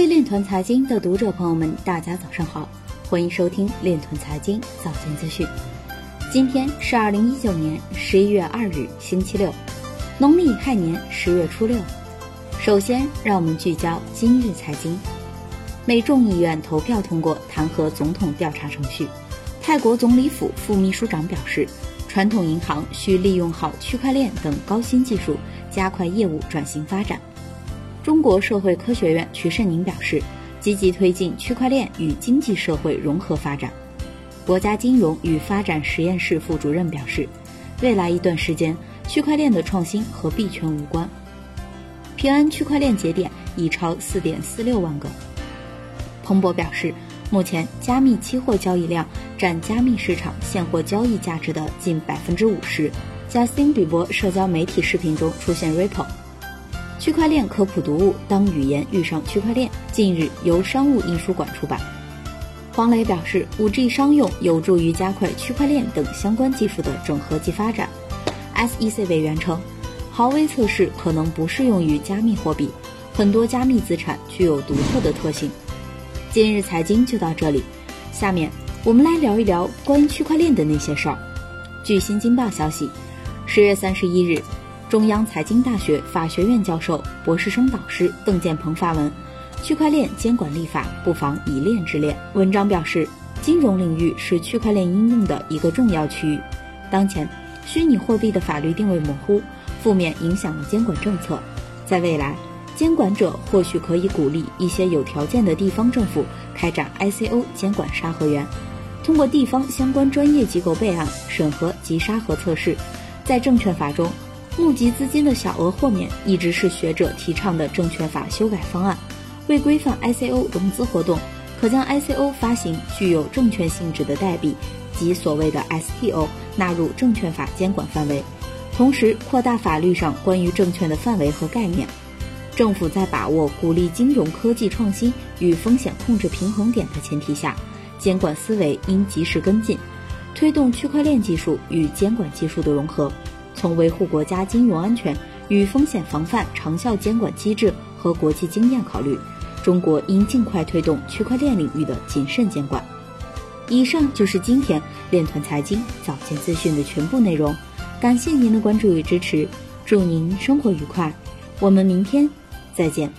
位链团财经的读者朋友们，大家早上好，欢迎收听链团财经早间资讯。今天是2019年11月2日，星期六，农历乙亥年10月初六。首先，让我们聚焦今日财经。美众议院投票通过弹劾总统调查程序。泰国总理府副秘书长表示，传统银行需利用好区块链等高新技术，加快业务转型发展。中国社会科学院徐慎宁表示，积极推进区块链与经济社会融合发展。国家金融与发展实验室副主任表示，未来一段时间，区块链的创新和币圈无关。平安区块链节点已超4.46万个。彭博表示，目前加密期货交易量占加密市场现货交易价值的近50%。贾斯汀比伯社交媒体视频中出现 Ripple。区块链科普读物《当语言遇上区块链》近日由商务印书馆出版。黄磊表示， 5G 商用有助于加快区块链等相关技术的整合及发展。SEC 委员称，豪威测试可能不适用于加密货币，很多加密资产具有独特的特性。今日财经就到这里，下面我们来聊一聊关于区块链的那些事儿。据《新京报》消息，10月31日，中央财经大学法学院教授、博士生导师邓建鹏发文《区块链监管立法不妨以链治链》文章，表示金融领域是区块链应用的一个重要区域。当前，虚拟货币的法律定位模糊，负面影响了监管政策。在未来，监管者或许可以鼓励一些有条件的地方政府开展 ICO 监管沙盒园，通过地方相关专业机构备案、审核及沙盒测试。在证券法中，募集资金的小额豁免一直是学者提倡的证券法修改方案。为规范 ICO 融资活动，可将 ICO 发行具有证券性质的代币及所谓的 STO 纳入证券法监管范围，同时扩大法律上关于证券的范围和概念。政府在把握鼓励金融科技创新与风险控制平衡点的前提下，监管思维应及时跟进，推动区块链技术与监管技术的融合，从维护国家金融安全与风险防范长效监管机制和国际经验考虑，中国应尽快推动区块链领域的谨慎监管。以上就是今天链团财经早间资讯的全部内容，感谢您的关注与支持，祝您生活愉快，我们明天再见。